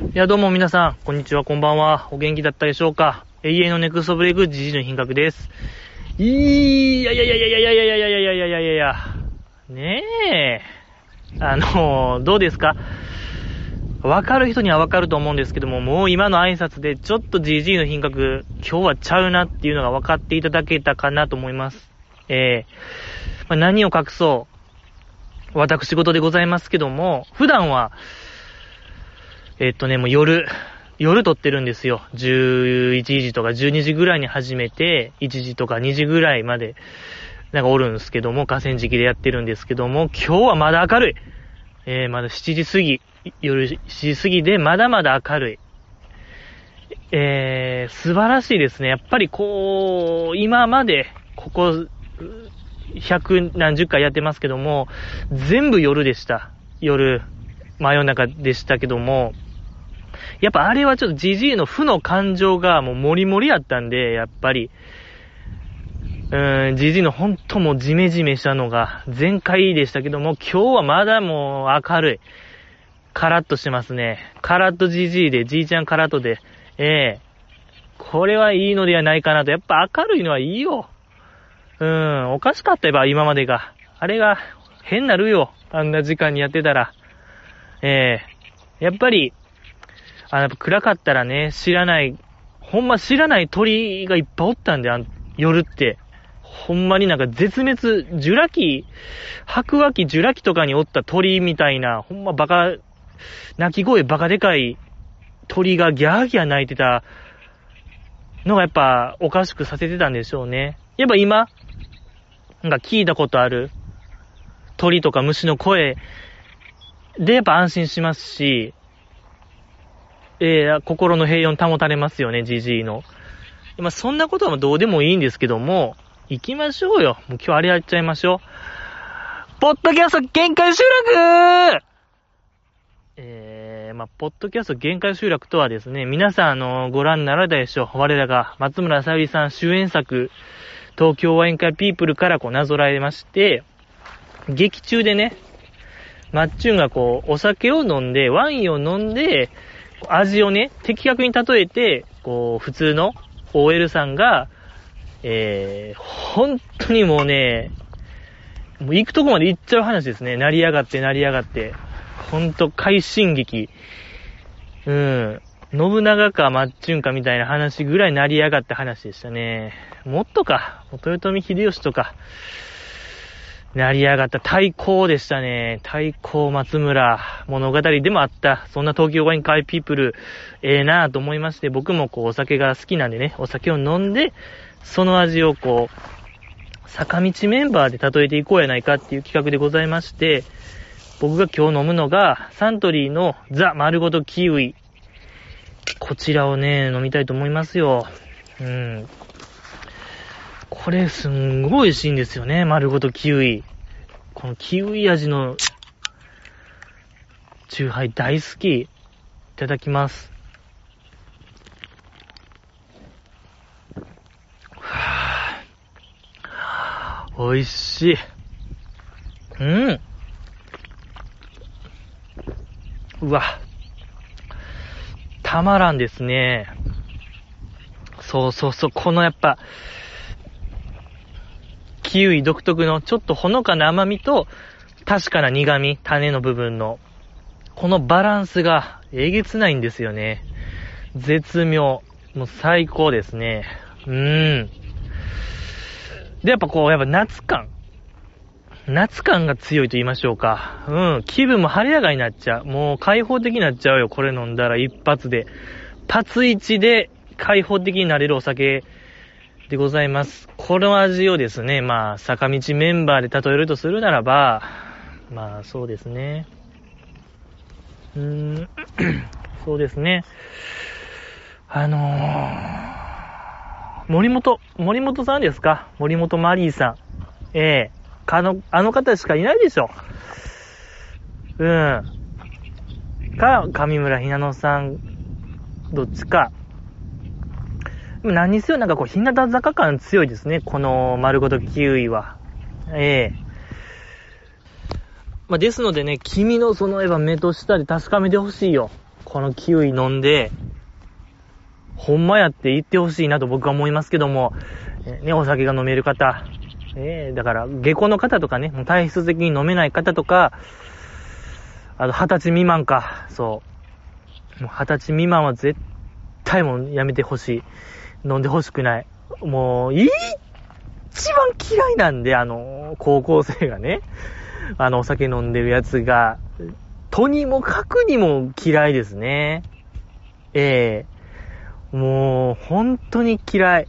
いやどうも皆さん、こんにちは、こんばんは。お元気だったでしょうか。AA のネクストブレイク、ジジイの品格です。いやねえ、どうですか。わかる人にはわかると思うんですけども、もう今の挨拶でちょっとジジイの品格今日はちゃうなっていうのが分かっていただけたかなと思います。何を隠そう、私事でございますけども、普段はもう夜撮ってるんですよ。11時とか12時ぐらいに始めて、1時とか2時ぐらいまで、おるんですけども、河川敷でやってるんですけども、今日はまだ明るい。まだ7時過ぎ、夜7時過ぎでまだまだ明るい。素晴らしいですね。やっぱり今まで、ここ、百何十回やってますけども、全部夜でした。真夜中でしたけども、やっぱあれはちょっとジジイの負の感情がもうモリモリやったんで、やっぱりジジイのほんともうジメジメしたのが全開でしたけども、今日はまだもう明るい、カラッとしてますね。カラッとジジイで、じいちゃんカラッとで、これはいいのではないかなと。やっぱ明るいのはいいよ。おかしかったよ、今までが。あれが変なるよ、あんな時間にやってたら。やっぱり、暗かったらね、ほんま知らない鳥がいっぱいおったんで、夜って。ほんまに絶滅、白亜紀ジュラ紀とかにおった鳥みたいな、ほんま鳴き声バカでかい鳥がギャーギャー鳴いてたのがやっぱおかしくさせてたんでしょうね。やっぱ今、聞いたことある鳥とか虫の声、で、やっぱ安心しますし、心の平穏保たれますよね、ジジイの。そんなことはどうでもいいんですけども、行きましょうよ。もう今日あれやっちゃいましょう。ポッドキャスト限界集落！ポッドキャスト限界集落とはですね、皆さんご覧になられたでしょう。我らが松村沙友理さん主演作、東京ワイン会ピープルからなぞらえまして、劇中でね、マッチュンがお酒を飲んで、ワインを飲んで、味をね、的確に例えて、普通の OL さんが、本当にもうね、もう行くとこまで行っちゃう話ですね。成り上がって。ほんと、快進撃。信長かマッチュンかみたいな話ぐらい成り上がった話でしたね。もっとか、豊臣秀吉とか。成り上がった太閤でしたね。太閤松村物語でもあった、そんな東京ワイン会ピープル、なぁと思いまして、僕もお酒が好きなんでね、お酒を飲んで、その味を坂道メンバーで例えていこうやないかっていう企画でございまして、僕が今日飲むのが、サントリーのザ・丸ごとキウイ。こちらをね、飲みたいと思いますよ。これすんごい美味しいんですよね、丸ごとキウイ。このキウイ味のチューハイ大好き。いただきます。美味しい。うわ。たまらんですね。そう、このやっぱ、キウイ独特のちょっとほのかな甘みと確かな苦み、種の部分のこのバランスがえげつないんですよね。絶妙、もう最高ですね。で、やっぱ夏感が強いと言いましょうか。気分も晴れやかになっちゃう。もう開放的になっちゃうよ。これ飲んだら一発で、パツイチで開放的になれるお酒でございます。この味をですね、坂道メンバーで例えるとするならば、そうですね。そうですね。森本さんですか？森本マリーさん。あの方しかいないでしょ。上村ひなのさん、どっちか。何にせよ日向坂感強いですね、この丸ごとキウイは。ですのでね、君の目と舌で確かめてほしいよ。このキウイ飲んでほんまやって言ってほしいなと僕は思いますけども、ね、お酒が飲める方、だから下戸の方とかね、もう体質的に飲めない方とか、あと20歳未満か、そう、もう20歳未満は絶対もうやめてほしい、飲んでほしくない。もう一番嫌いなんで、高校生がね、お酒飲んでるやつが、とにもかくにも嫌いですね。もう本当に嫌い。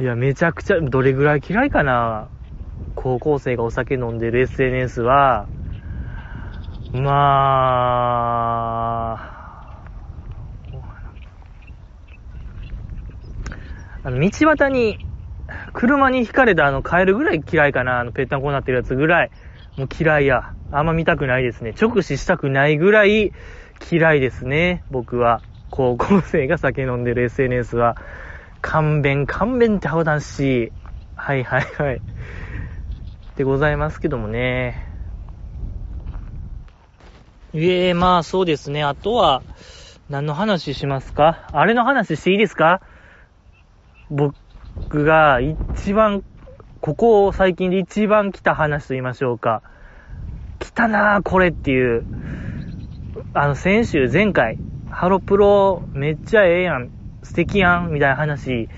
いや、めちゃくちゃ、どれぐらい嫌いかな。高校生がお酒飲んでる SNS は、まあ、道端に車にひかれたカエルぐらい嫌いかな。ぺったんこになってるやつぐらいもう嫌いや。あんま見たくないですね。直視したくないぐらい嫌いですね。僕は高校生が酒飲んでる SNS は。勘弁ってはおだんし、はいでございますけどもね。まあそうですね。あとは何の話しますか。あれの話していいですか。僕が一番ここ最近で一番来た話と言いましょうか。来たなぁこれっていう、前回ハロプロめっちゃええやん素敵やんみたいな話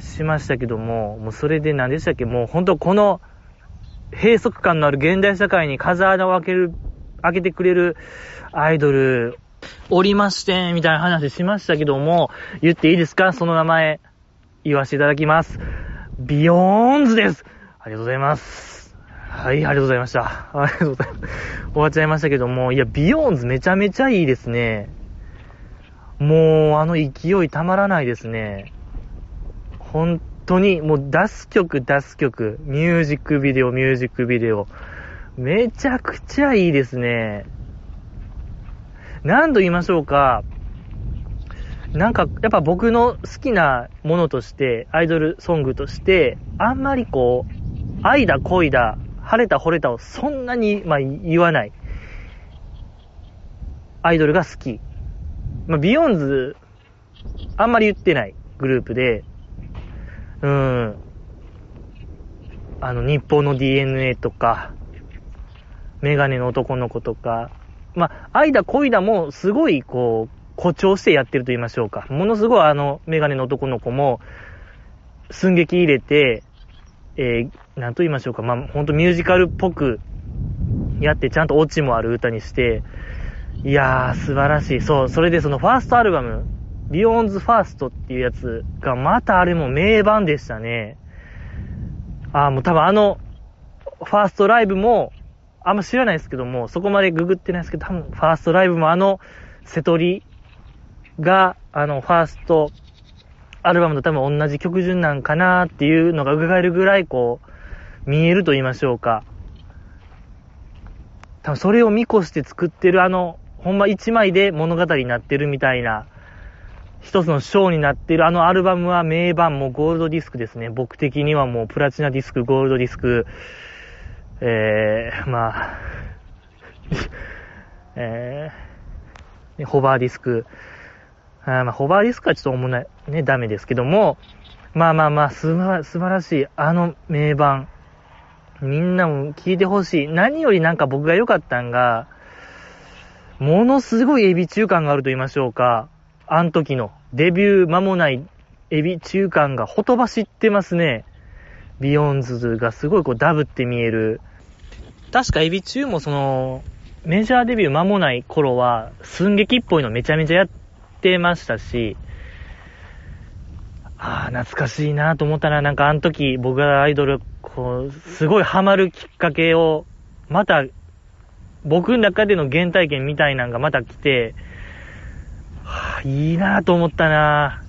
しましたけども、もうそれで何でしたっけ、もう本当この閉塞感のある現代社会に風穴を開けてくれるアイドルおりましてみたいな話しましたけども、言っていいですか。その名前言わせていただきます。ビヨーンズです。ありがとうございます。はい、ありがとうございました。ありがとうございます。終わっちゃいましたけども、いや、ビヨーンズめちゃめちゃいいですね。もう勢いたまらないですね。本当にもう出す曲、ミュージックビデオめちゃくちゃいいですね。何度言いましょうか。なんかやっぱ僕の好きなものとしてアイドルソングとしてあんまりこう愛だ恋だ晴れた惚れたをそんなに言わないアイドルが好き。ビヨンズあんまり言ってないグループで、日本の DNA とかメガネの男の子とか、愛だ恋だもすごいこう誇張してやってると言いましょうか。ものすごいメガネの男の子も寸劇入れて、なんと言いましょうか。ほんとミュージカルっぽくやってちゃんとオチもある歌にして、いやー素晴らしい。そう、それでそのファーストアルバムビヨーンズファーストっていうやつがまたあれも名盤でしたね。もう多分ファーストライブもあんま知らないですけども、そこまでググってないですけど、多分ファーストライブも瀬戸利がファーストアルバムと多分同じ曲順なんかなっていうのが伺えるぐらいこう見えると言いましょうか。多分それを見越して作ってるほんま一枚で物語になってるみたいな一つのショーになってるアルバムは名盤、もうゴールドディスクですね。僕的にはもうプラチナディスク、ゴールドディスク、ホバーディスク、ホバーディスクはちょっとおもないね、ダメですけども、素晴らしい名盤、みんなも聞いてほしい。何よりなんか僕が良かったんが、ものすごいエビ中感があると言いましょうか。あの時のデビュー間もないエビ中感がほとばしってますね。ビヨンズがすごいこうダブって見える。確かエビ中もメジャーデビュー間もない頃は寸劇っぽいのめちゃめちゃやってましたし、懐かしいなと思ったな。なんかあの時僕がアイドルすごいハマるきっかけを、また僕の中での原体験みたいなのがまた来て、いいなと思ったな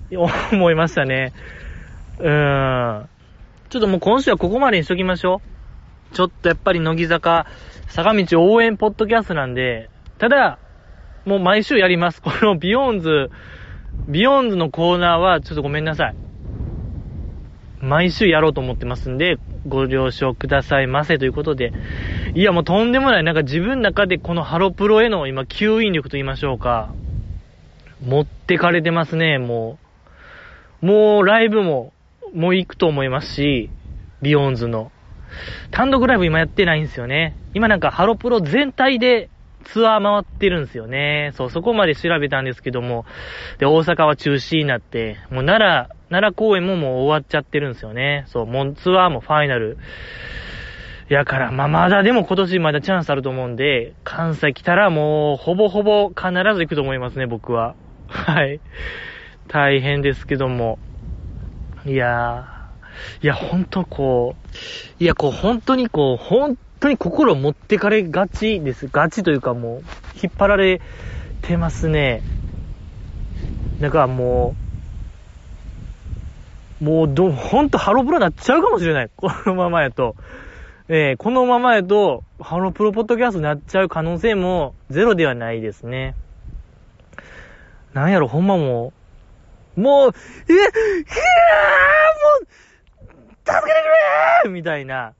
思いましたね。ちょっともう今週はここまでにしときましょう。ちょっとやっぱり乃木坂坂道応援ポッドキャストなんで、ただもう毎週やります。このビヨーンズのコーナーはちょっとごめんなさい、毎週やろうと思ってますんで、ご了承くださいませということで、いやもうとんでもない、なんか自分の中でこのハロプロへの今吸引力と言いましょうか、持ってかれてますね。もうライブもう行くと思いますし、ビヨーンズの単独ライブ今やってないんですよね。今なんかハロプロ全体でツアー回ってるんですよね。そう、そこまで調べたんですけども、で大阪は中止になって、もう奈良公演もう終わっちゃってるんですよね。そう、もうツアーもファイナルやから、まだでも今年まだチャンスあると思うんで、関西来たらもうほぼほぼ必ず行くと思いますね、僕は。はい。大変ですけども。いや、本当に心持ってかれがちです。ガチというかもう、引っ張られてますね。だからもうほんとハロプロになっちゃうかもしれない。このままやと。このままやと、ハロプロポッドキャストになっちゃう可能性もゼロではないですね。なんやろ、ほんまもう、もう、助けてくれみたいな。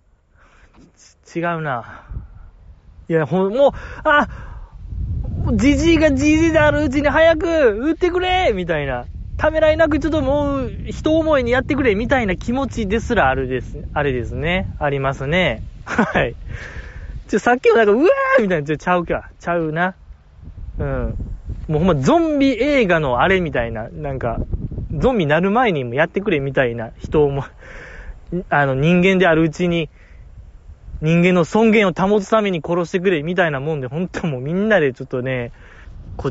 違うな。いや、もう、じじいがじじいであるうちに早く打ってくれみたいな。ためらいなくちょっともう、人思いにやってくれみたいな気持ちですらあれですね。ありますね。はい。さっきのなんか、うわーみたいな、ちゃうか。ちゃうな。うん。もうほんまゾンビ映画のあれみたいな、なんか、ゾンビになる前にもやってくれみたいな、人も、人間であるうちに、人間の尊厳を保つために殺してくれみたいなもんで、ほんともうみんなでちょっとね、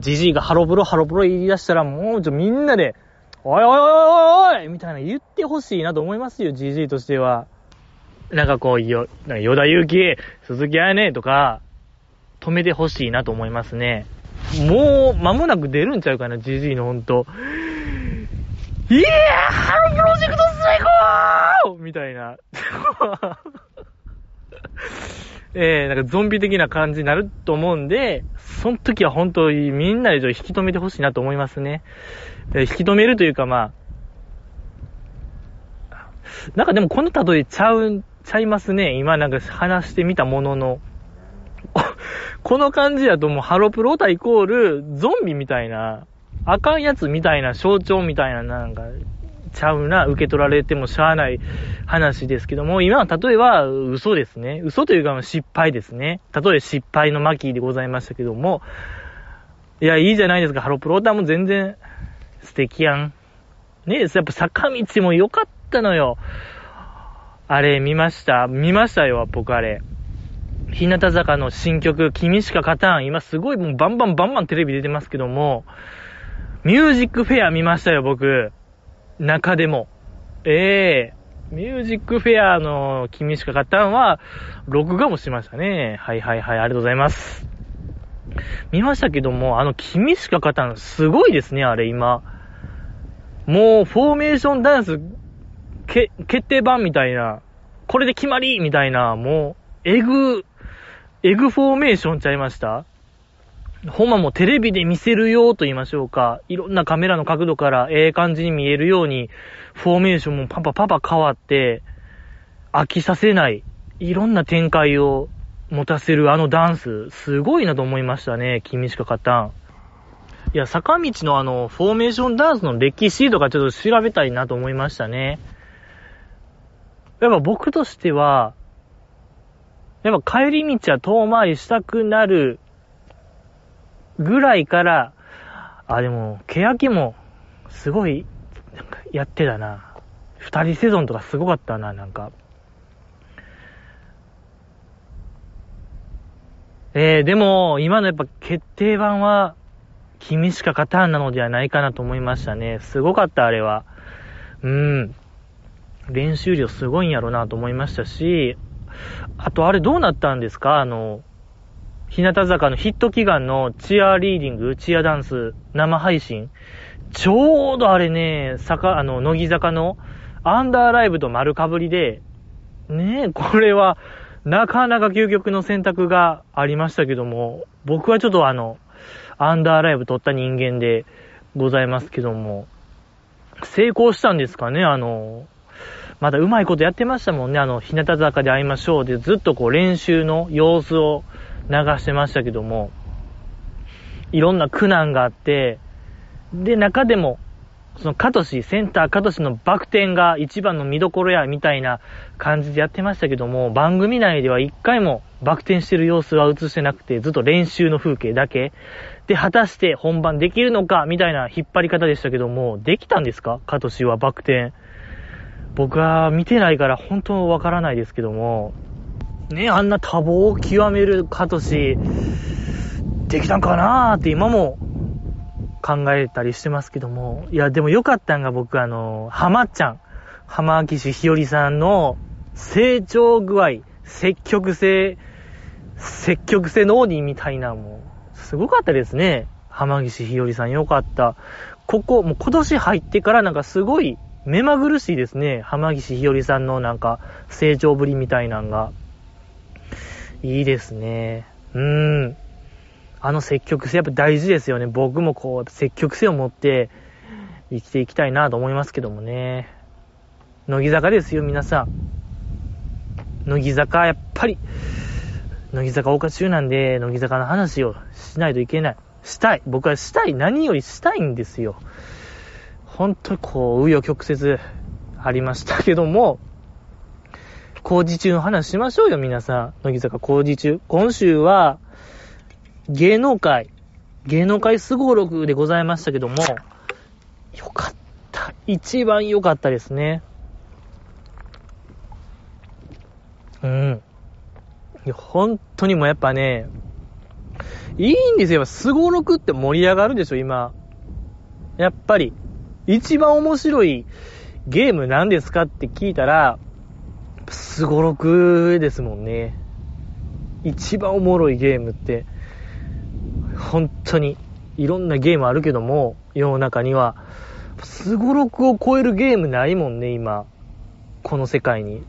じじいがハロプロ言い出したら、もうみんなで、おいおいおいおいみたいな言ってほしいなと思いますよ、じじいとしては。なんか与田祐希、鈴木彩音とか、止めてほしいなと思いますね。もう間もなく出るんちゃうかな、ジジイのほんと。いやー、ハロプロジェクト最高みたいな。なんかゾンビ的な感じになると思うんで、その時は本当にみんなでちょっと引き止めてほしいなと思いますね。引き止めるというか、なんかでもこの例えちゃいますね。今なんか話してみたものの。この感じだともうハロプロタイコールゾンビみたいな、あかんやつみたいな象徴みたいな、なんかちゃうな、受け取られてもしゃあない話ですけども、今は例えば嘘ですね。嘘というか失敗ですね。例え失敗のマキーでございましたけども、いや、いいじゃないですか、ハロプロタも全然素敵やん。ねえ、やっぱ坂道も良かったのよ。あれ見ましたよ、僕あれ。日向坂の新曲、君しか勝たん。今すごいもうバンバンテレビ出てますけども、ミュージックフェア見ましたよ、僕。中でも。ミュージックフェアの君しか勝たんは、録画もしましたね。はい、ありがとうございます。見ましたけども、君しか勝たん、すごいですね、あれ今。もう、フォーメーションダンス、決定版みたいな、これで決まりみたいな、もう、エグフォーメーションちゃいました?ほんまもうテレビで見せるよと言いましょうか。いろんなカメラの角度から感じに見えるように、フォーメーションもパパ変わって、飽きさせない、いろんな展開を持たせるダンス、すごいなと思いましたね、君しか勝たん。いや、坂道のフォーメーションダンスの歴史とかちょっと調べたいなと思いましたね。やっぱ僕としては、やっぱ帰り道は遠回りしたくなるぐらいから、でも、欅も、すごい、なんかやってたな。二人セゾンとかすごかったな、なんか。でも、今のやっぱ決定版は、君しか勝たんなのではないかなと思いましたね。すごかった、あれは。練習量すごいんやろなと思いましたし、あとあれどうなったんですか?日向坂のヒット祈願のチアリーディング、チアダンス、生配信。ちょうどあれね、乃木坂のアンダーライブと丸かぶりで、ねえ、これはなかなか究極の選択がありましたけども、僕はちょっとアンダーライブ撮った人間でございますけども、成功したんですかね、まだうまいことやってましたもんね。日向坂で会いましょうでずっとこう練習の様子を流してましたけども、いろんな苦難があって、で中でもそのカトシセンターカトシのバク転が一番の見どころやみたいな感じでやってましたけども、番組内では一回もバク転してる様子は映してなくて、ずっと練習の風景だけで、果たして本番できるのかみたいな引っ張り方でしたけども、できたんですかカトシはバク転。僕は見てないから本当わからないですけどもね、あんな多忙を極めるカトシできたんかなーって今も考えたりしてますけども、いやでも良かったんが、僕浜岸ひよりさんの成長具合、積極性のオーディみたいな、もうすごかったですね。浜岸ひよりさん良かった。もう今年入ってからなんかすごい目まぐるしいですね、浜岸ひよりさんのなんか成長ぶりみたいなんがいいですね。積極性やっぱ大事ですよね。僕もこう積極性を持って生きていきたいなと思いますけどもね。乃木坂ですよ皆さん。乃木坂、やっぱり乃木坂大花中なんで、乃木坂の話をしないといけない、したい、僕はしたい、何よりしたいんですよ。本当にこう紆余曲折ありましたけども、工事中の話しましょうよ皆さん。乃木坂工事中、今週は芸能界すご録でございましたけども、よかった、一番よかったですね。いや本当にもうやっぱね、いいんですよ、すご録って盛り上がるでしょ今。やっぱり一番面白いゲームなんですかって聞いたら、すご録ですもんね。一番おもろいゲームって、本当にいろんなゲームあるけども、世の中にはすご録を超えるゲームないもんね今この世界に。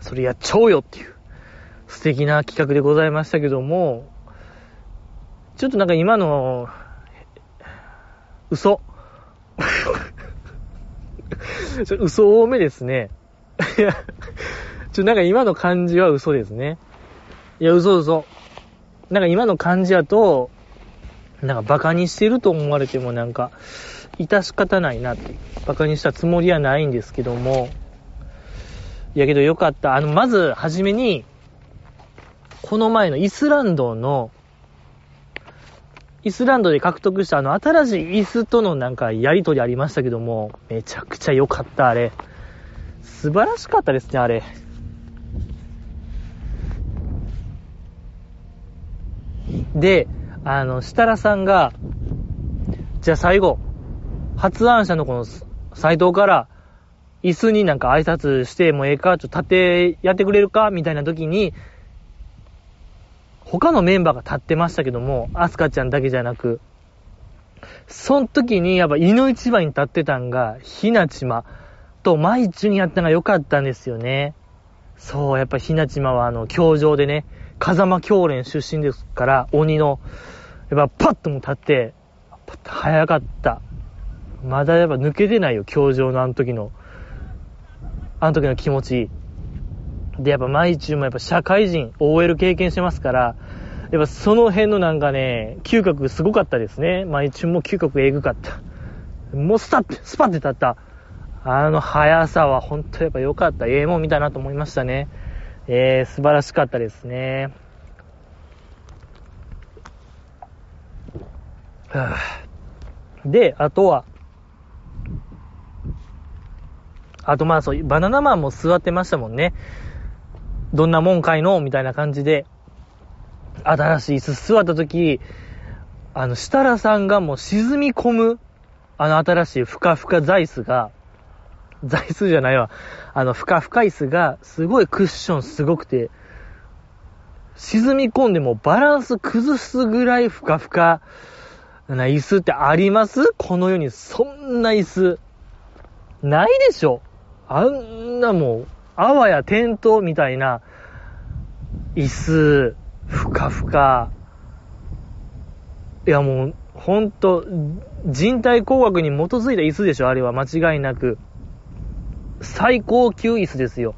それやっちゃおうよっていう素敵な企画でございましたけども、ちょっとなんか今の嘘多めですね。いや、なんか今の感じは嘘ですね。いや、嘘。なんか今の感じやと、なんかバカにしてると思われてもなんか、致し方ないなって。バカにしたつもりはないんですけども。いやけどよかった。まず、はじめに、この前のイスランドで獲得した新しい椅子とのなんかやりとりありましたけども、めちゃくちゃ良かった、あれ。素晴らしかったですね、あれ。で、設楽さんが、じゃあ最後、発案者のこの斎藤から、椅子になんか挨拶してもええか、ちょっと立ってやってくれるか、みたいな時に、他のメンバーが立ってましたけども、アスカちゃんだけじゃなく、その時にやっぱ井の一番に立ってたんが、ひなちまとまいちゅにやったのが良かったんですよね。そう、やっぱひなちまは教場でね、風間教練出身ですから、鬼の、やっぱパッとも立って、パッと早かった。まだやっぱ抜けてないよ、教場のあの時の気持ち。でやっぱ毎中もやっぱ社会人 OL 経験してますから、やっぱその辺のなんかね、嗅覚すごかったですね。毎中も嗅覚えぐかった。もうスパッて立った速さは本当やっぱ良かった。もん見たなと思いましたね。素晴らしかったですね。であとまあそう、バナナマンも座ってましたもんね。どんなもんかいのみたいな感じで、新しい椅子座った時、設楽さんがもう沈み込む、新しいふかふかふかふか椅子がすごいクッションすごくて、沈み込んでもバランス崩すぐらいふかふかな椅子ってあります？この世にそんな椅子ないでしょ。あんなもうあわや転倒みたいな椅子、ふかふか、いやもうほんと人体工学に基づいた椅子でしょあれは、間違いなく。最高級椅子ですよ。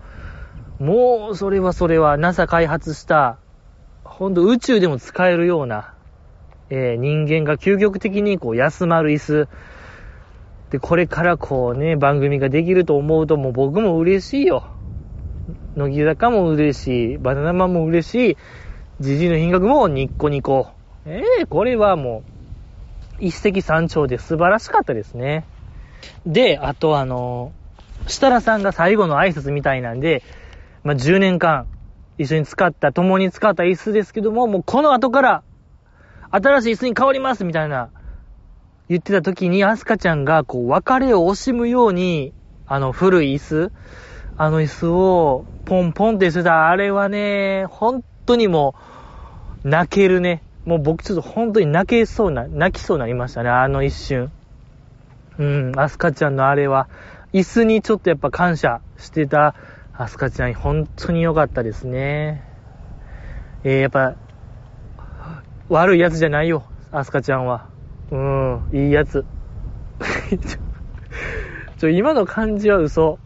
もうそれは NASA 開発した本当宇宙でも使えるような、人間が究極的にこう休まる椅子で、これからこうね番組ができると思うともう僕も嬉しいよ。乃木坂も嬉しい、バナナマンも嬉しい、ジジイの品格もニッコニコ、これはもう一石三鳥で素晴らしかったですね。で、あと設楽さんが最後の挨拶みたいなんで、まあ、10年間一緒に共に使った椅子ですけども、もうこの後から新しい椅子に変わりますみたいな言ってた時に、アスカちゃんがこう別れを惜しむように古い椅子をポンポンってしてた、あれはね本当にもう泣けるね。もう僕ちょっと本当に泣きそうになりましたね、あの一瞬。アスカちゃんのあれは椅子にちょっとやっぱ感謝してたアスカちゃん本当に良かったですね。やっぱ悪いやつじゃないよアスカちゃんは。いいやつ。今の感じは嘘。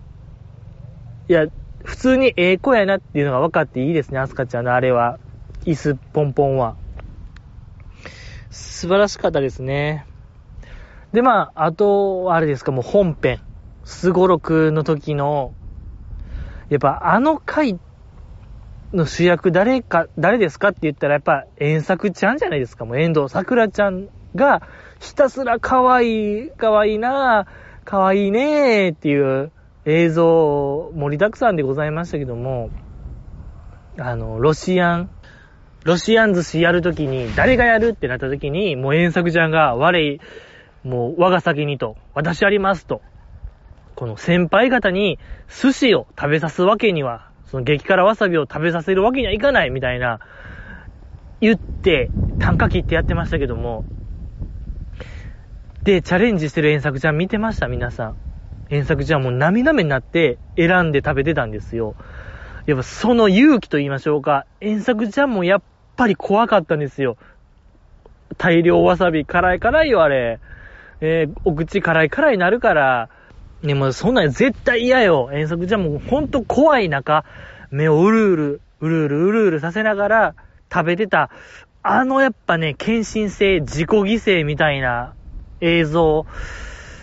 いや普通にええ子やなっていうのが分かっていいですね、アスカちゃんのあれは、椅子ポンポンは素晴らしかったですね。で、まああとあれですか、もう本編スゴロクの時のやっぱあの回の主役誰ですかって言ったらやっぱ遠作ちゃんじゃないですか。もう遠藤さくらちゃんがひたすら可愛いねーっていう映像盛りだくさんでございましたけども、ロシアン寿司やるときに誰がやるってなったときに、もう遠作ちゃんがもう我が先にと、私やりますと、この先輩方に寿司を食べさすわけには、その激辛わさびを食べさせるわけにはいかないみたいな言って短歌切ってやってましたけども、でチャレンジしてる遠作ちゃん見てました、皆さん。遠作ちゃんもう涙目になって選んで食べてたんですよ。やっぱその勇気と言いましょうか、遠作ちゃんもやっぱり怖かったんですよ。大量わさび辛いよあれ、お口辛いになるからね、もうそんなに絶対嫌よ。遠足じゃもうほんと怖い中、目をうるうるさせながら食べてた。やっぱね、献身性、自己犠牲みたいな映像、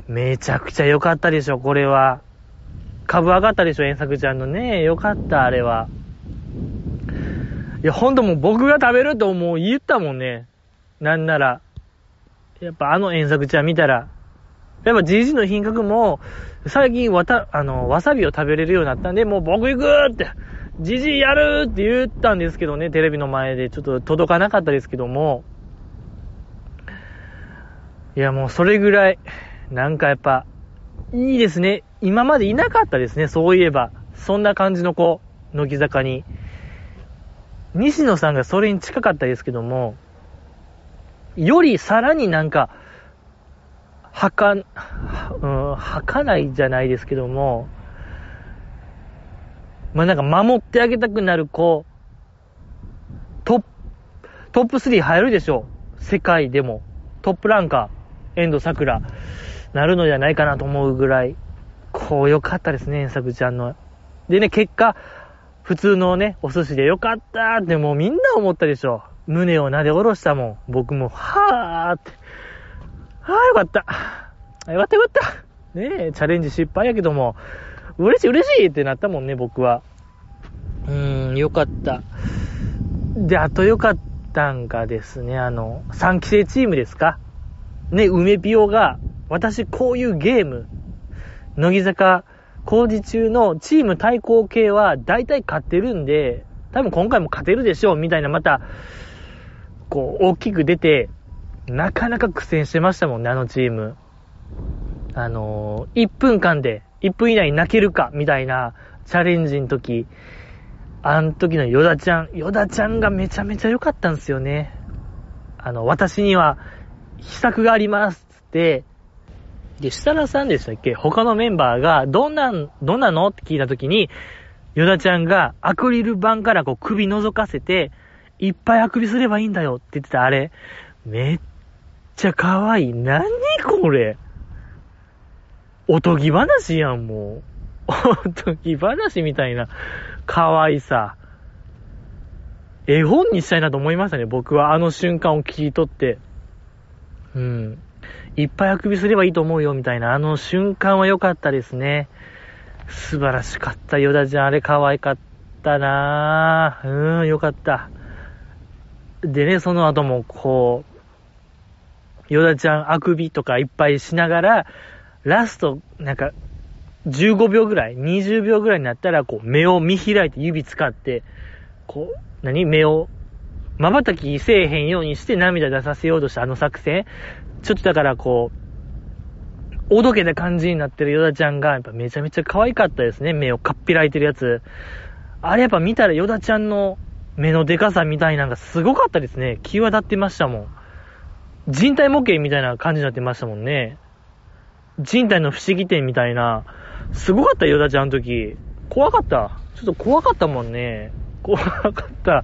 めちゃくちゃ良かったでしょ、これは。株上がったでしょ、遠足ちゃんのね。良かった、あれは。いや、ほんともう僕が食べるともう言ったもんね。なんなら。やっぱ遠足ちゃん見たら、やっぱジジの品格も最近わさびを食べれるようになったんで、もう僕行くーってジジやるーって言ったんですけどね、テレビの前でちょっと届かなかったですけども、いやもうそれぐらいなんかやっぱいいですね。今までいなかったですね、そういえばそんな感じの子、乃木坂に。西野さんがそれに近かったですけども、よりさらになんかはかないじゃないですけども、まあ、なんか守ってあげたくなる子、トップ3入るでしょう。世界でもトップランカー遠藤桜なるのじゃないかなと思うぐらいこう良かったですね、遠作ちゃんの。でね、結果普通のねお寿司で良かったってもうみんな思ったでしょ。胸を撫で下ろしたもん、僕もはーって、よかったねえ、チャレンジ失敗やけども嬉しいってなったもんね、僕は。よかった。で、あとよかったんがですね、3期生チームですかね、梅ピオが私こういうゲーム、乃木坂工事中のチーム対抗系は大体勝ってるんで多分今回も勝てるでしょうみたいな、またこう大きく出て、なかなか苦戦してましたもんね、あのチーム。1分以内に泣けるか、みたいなチャレンジの時、あの時のヨダちゃんがめちゃめちゃ良かったんですよね。私には秘策があります、つって、で、設楽さんでしたっけ？他のメンバーが、どんなのって聞いた時に、ヨダちゃんがアクリル板からこう首覗かせて、いっぱいあくびすればいいんだよって言ってた、あれ。めっちゃ可愛い。何これ、おとぎ話やん、もおとぎ話みたいな可愛さ、絵本にしたいなと思いましたね。僕はあの瞬間を切り取って、うん、いっぱいあくびすればいいと思うよみたいなあの瞬間は良かったですね。素晴らしかったよだちゃん、あれ可愛かったなぁ。良かった。でね、その後もこうよだちゃんあくびとかいっぱいしながら、ラストなんか15秒ぐらい、20秒ぐらいになったらこう目を見開いて指使ってこう目を瞬きせえへんようにして涙出させようとしたあの作戦、ちょっとだからこうおどけた感じになってるヨダちゃんがやっぱめちゃめちゃ可愛かったですね。目をかっぴらいてるやつ、あれやっぱ見たらヨダちゃんの目のでかさみたいなのがすごかったですね。際立ってましたもん。人体模型みたいな感じになってましたもんね。人体の不思議点みたいな、すごかったヨダちゃんの時。怖かった、ちょっと怖かったもんね。怖かった。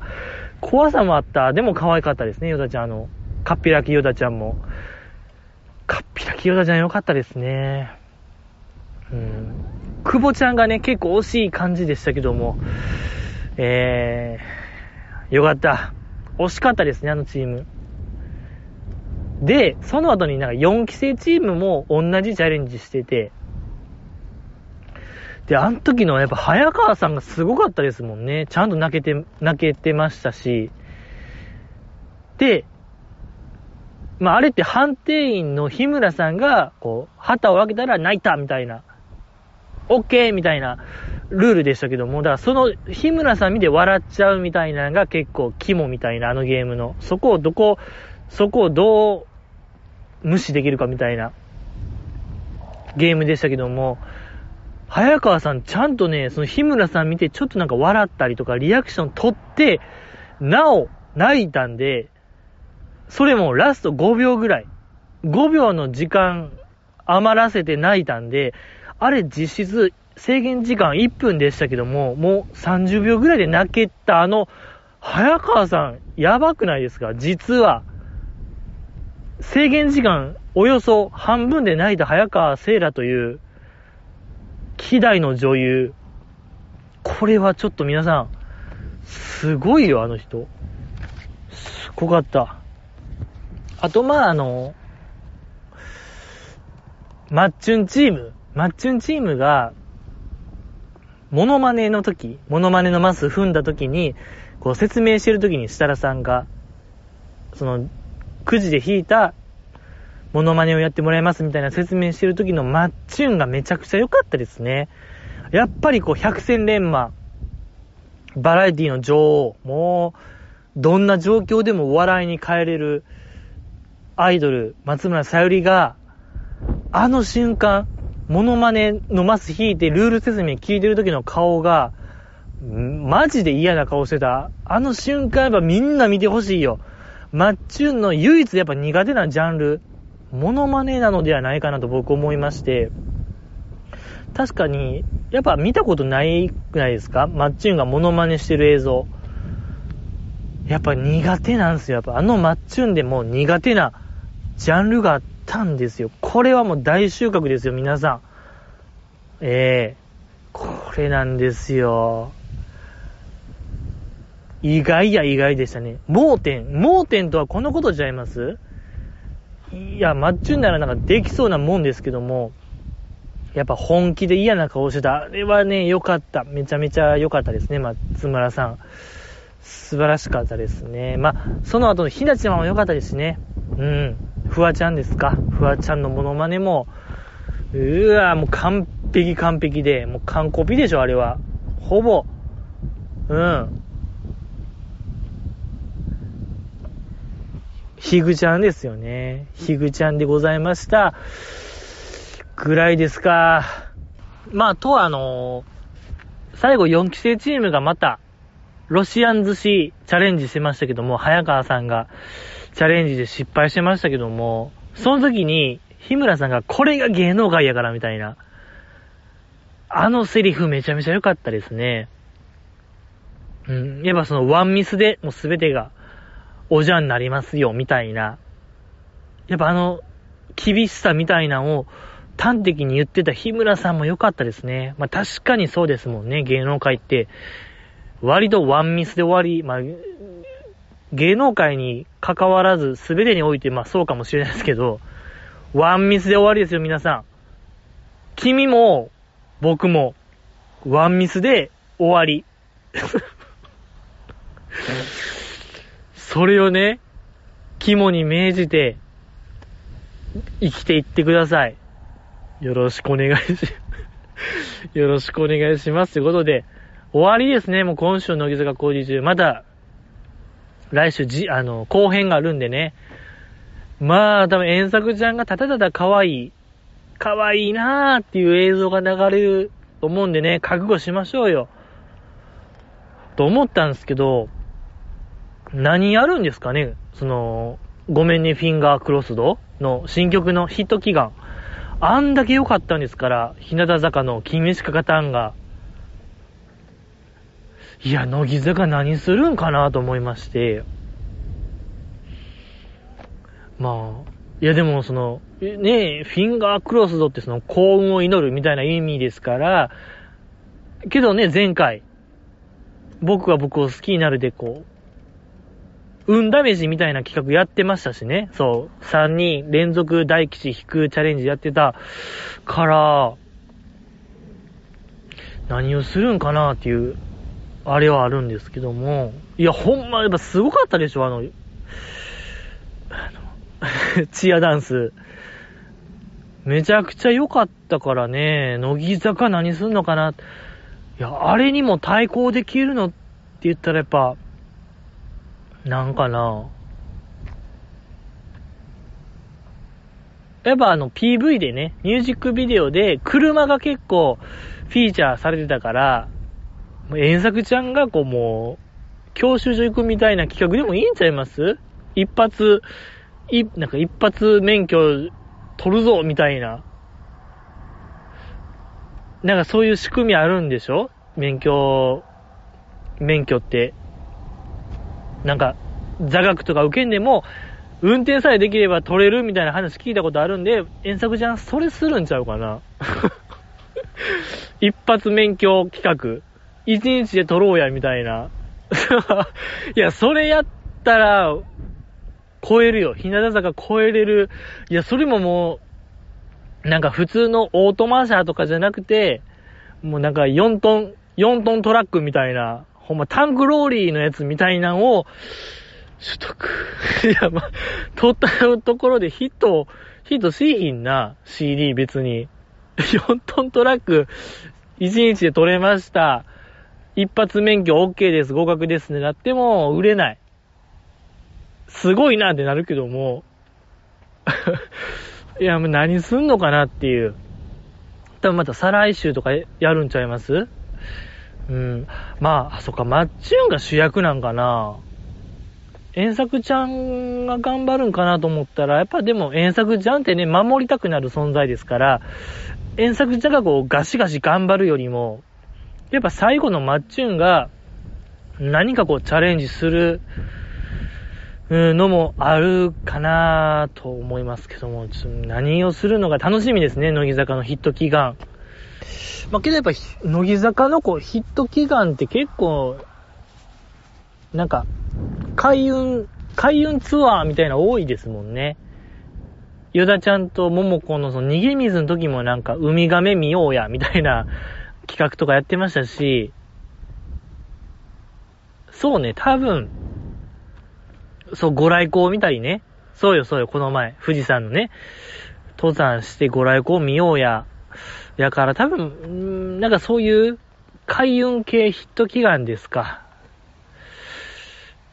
怖さもあった。でも可愛かったですね、ヨダちゃん。カッピラキヨダちゃんも。カッピラキヨダちゃん良かったですね。うん。久保ちゃんがね、結構惜しい感じでしたけども。良かった。惜しかったですね、あのチーム。で、その後になんか4期生チームも同じチャレンジしてて。で、あの時のやっぱ早川さんがすごかったですもんね。ちゃんと泣けてましたし。で、まああれって判定員の日村さんが、こう、旗を開けたら泣いたみたいな、OK みたいなルールでしたけども、だからその日村さん見て笑っちゃうみたいなのが結構肝みたいな、あのゲームの。そこをどう無視できるかみたいなゲームでしたけども、早川さんちゃんとね、その日村さん見てちょっとなんか笑ったりとかリアクション取って、なお泣いたんで、それもラスト5秒ぐらい。5秒の時間余らせて泣いたんで、あれ実質制限時間1分でしたけども、もう30秒ぐらいで泣けたあの、早川さんやばくないですか？実は、制限時間およそ半分で泣いた早川聖羅という、希代の女優。これはちょっと皆さん、すごいよ、あの人。すごかった。あと、まあ、マッチュンチームが、モノマネの時、モノマネのマス踏んだ時に、こう説明してる時に設楽さんが、その、くじで引いた、モノマネをやってもらいますみたいな説明してる時のマッチュンがめちゃくちゃ良かったですね。やっぱりこう百戦錬磨、バラエティの女王、もうどんな状況でもお笑いに変えれるアイドル松村さゆりが、あの瞬間モノマネのマス引いてルール説明聞いてる時の顔がマジで嫌な顔してた。あの瞬間やっぱみんな見てほしいよ。マッチュンの唯一やっぱ苦手なジャンルモノマネなのではないかなと僕思いまして、確かにやっぱ見たことないくないですか？マッチュンがモノマネしてる映像、やっぱ苦手なんですよ。やっぱあのマッチュンでも苦手なジャンルがあったんですよ。これはもう大収穫ですよ皆さん。これなんですよ。意外や意外でしたね。盲点とはこのことちゃいます？いや、マッチュンならなんかできそうなもんですけども、やっぱ本気で嫌な顔してた。あれはね、良かった。めちゃめちゃ良かったですね、松村さん。素晴らしかったですね。まあ、その後のひなちゃんも良かったですね。うん。フワちゃんですか。フワちゃんのモノマネも、もう完璧で、もう完コピでしょ、あれは。ほぼ。うん。ひぐちゃんですよね。ひぐちゃんでございましたぐらいですか。まあと最後4期生チームがまたロシアン寿司チャレンジしてましたけども、早川さんがチャレンジで失敗してましたけども、その時に日村さんがこれが芸能界やからみたいなあのセリフめちゃめちゃ良かったですね。うん、やっぱそのワンミスでもう全てがおじゃんになりますよみたいな、やっぱあの厳しさみたいなのを端的に言ってた日村さんも良かったですね。まあ確かにそうですもんね。芸能界って割とワンミスで終わり、まあ芸能界に関わらず全てにおいてまあそうかもしれないですけど、ワンミスで終わりですよ皆さん。君も僕もワンミスで終わり。それをね、肝に銘じて生きていってください。よろしくお願いします。よろしくお願いします。ということで、終わりですね。もう今週の乃木坂42。また、来週後編があるんでね。まあ、多分、遠作ちゃんがただただ可愛いなーっていう映像が流れると思うんでね、覚悟しましょうよ。と思ったんですけど、何やるんですかね、その、ごめんねフィンガークロスドの新曲のヒット祈願。あんだけ良かったんですから、日向坂の君しか勝たんが。いや、乃木坂何するんかなと思いまして。まあ、いやでもその、ねえ、フィンガークロスドってその幸運を祈るみたいな意味ですから、けどね、前回、僕は僕を好きになるでこう、運試しみたいな企画やってましたしね。そう。3人連続大吉引くチャレンジやってたから、何をするんかなっていう、あれはあるんですけども。いや、ほんま、やっぱすごかったでしょ、チアダンス。めちゃくちゃ良かったからね、乃木坂何すんのかな。いや、あれにも対抗できるのって言ったらやっぱ、なんかなやっぱPV でね、ミュージックビデオで車が結構フィーチャーされてたから、遠作ちゃんがこうもう教習所行くみたいな企画でもいいんちゃいます？一発免許取るぞみたいな、なんかそういう仕組みあるんでしょ？免許ってなんか、座学とか受けんでも、運転さえできれば取れるみたいな話聞いたことあるんで、遠作ちゃん、それするんちゃうかな。一発免許企画。一日で取ろうや、みたいな。いや、それやったら、超えるよ。日向坂超えれる。いや、それももう、なんか普通のオートマ車とかじゃなくて、もうなんか4トントラックみたいな。ほんま、タンクローリーのやつみたいなんを、取得。いや、まあ、取ったところでヒットしいひんな、CD 別に。4トントラック、1日で取れました。一発免許 OK です、合格ですね。なっても、売れない。すごいなってなるけども、いや、もう何すんのかなっていう。多分また再来週とかやるんちゃいます？うん。まあ、そっか、マッチュンが主役なんかな。遠作ちゃんが頑張るんかなと思ったら、やっぱでも遠作ちゃんってね、守りたくなる存在ですから、遠作ちゃんがこう、ガシガシ頑張るよりも、やっぱ最後のマッチュンが、何かこう、チャレンジする、のもあるかなと思いますけども、何をするのが楽しみですね、乃木坂のヒット祈願。まあ、けどやっぱ、乃木坂のこう、ヒット祈願って結構、なんか、開運ツアーみたいな多いですもんね。ヨダちゃんとモモコのその逃げ水の時もなんか、ウミガメ見ようや、みたいな企画とかやってましたし、そうね、多分、そう、ご来光を見たりね、そうよ、この前、富士山のね、登山してご来光を見ようや、だから多分、なんかそういう開運系ヒット祈願ですか。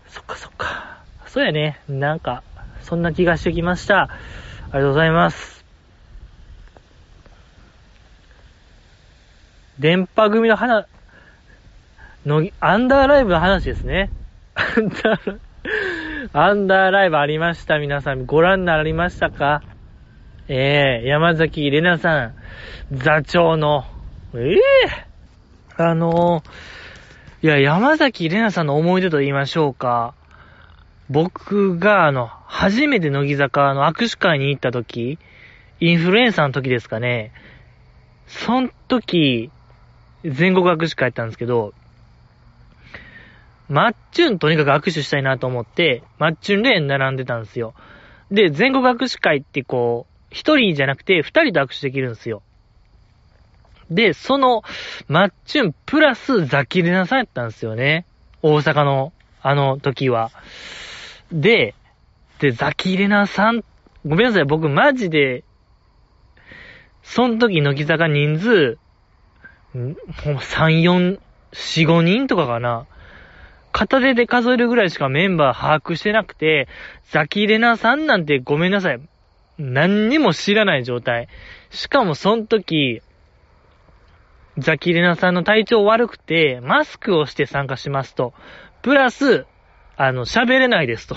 そっか。そうやね。なんか、そんな気がしてきました。ありがとうございます。電波組の話、アンダーライブの話ですね。アンダーライブありました。皆さん、ご覧になりましたか？山崎玲奈さん、座長の、いや、山崎玲奈さんの思い出と言いましょうか。僕が、初めて乃木坂の握手会に行った時、インフルエンサーの時ですかね。その時、全国握手会やったんですけど、マッチュンとにかく握手したいなと思って、マッチュンレーン並んでたんですよ。で、全国握手会ってこう、一人じゃなくて二人と握手できるんですよ。で、その、マッチュンプラスザキレナさんやったんですよね。大阪の、あの時は。で、ザキレナさん、ごめんなさい、僕マジで、その時乃木坂人数、3、4、4、5人とかかな。片手で数えるぐらいしかメンバー把握してなくて、ザキレナさんなんてごめんなさい。何にも知らない状態。しかもその時、ザキレナさんの体調悪くて、マスクをして参加しますと。プラス、喋れないですと。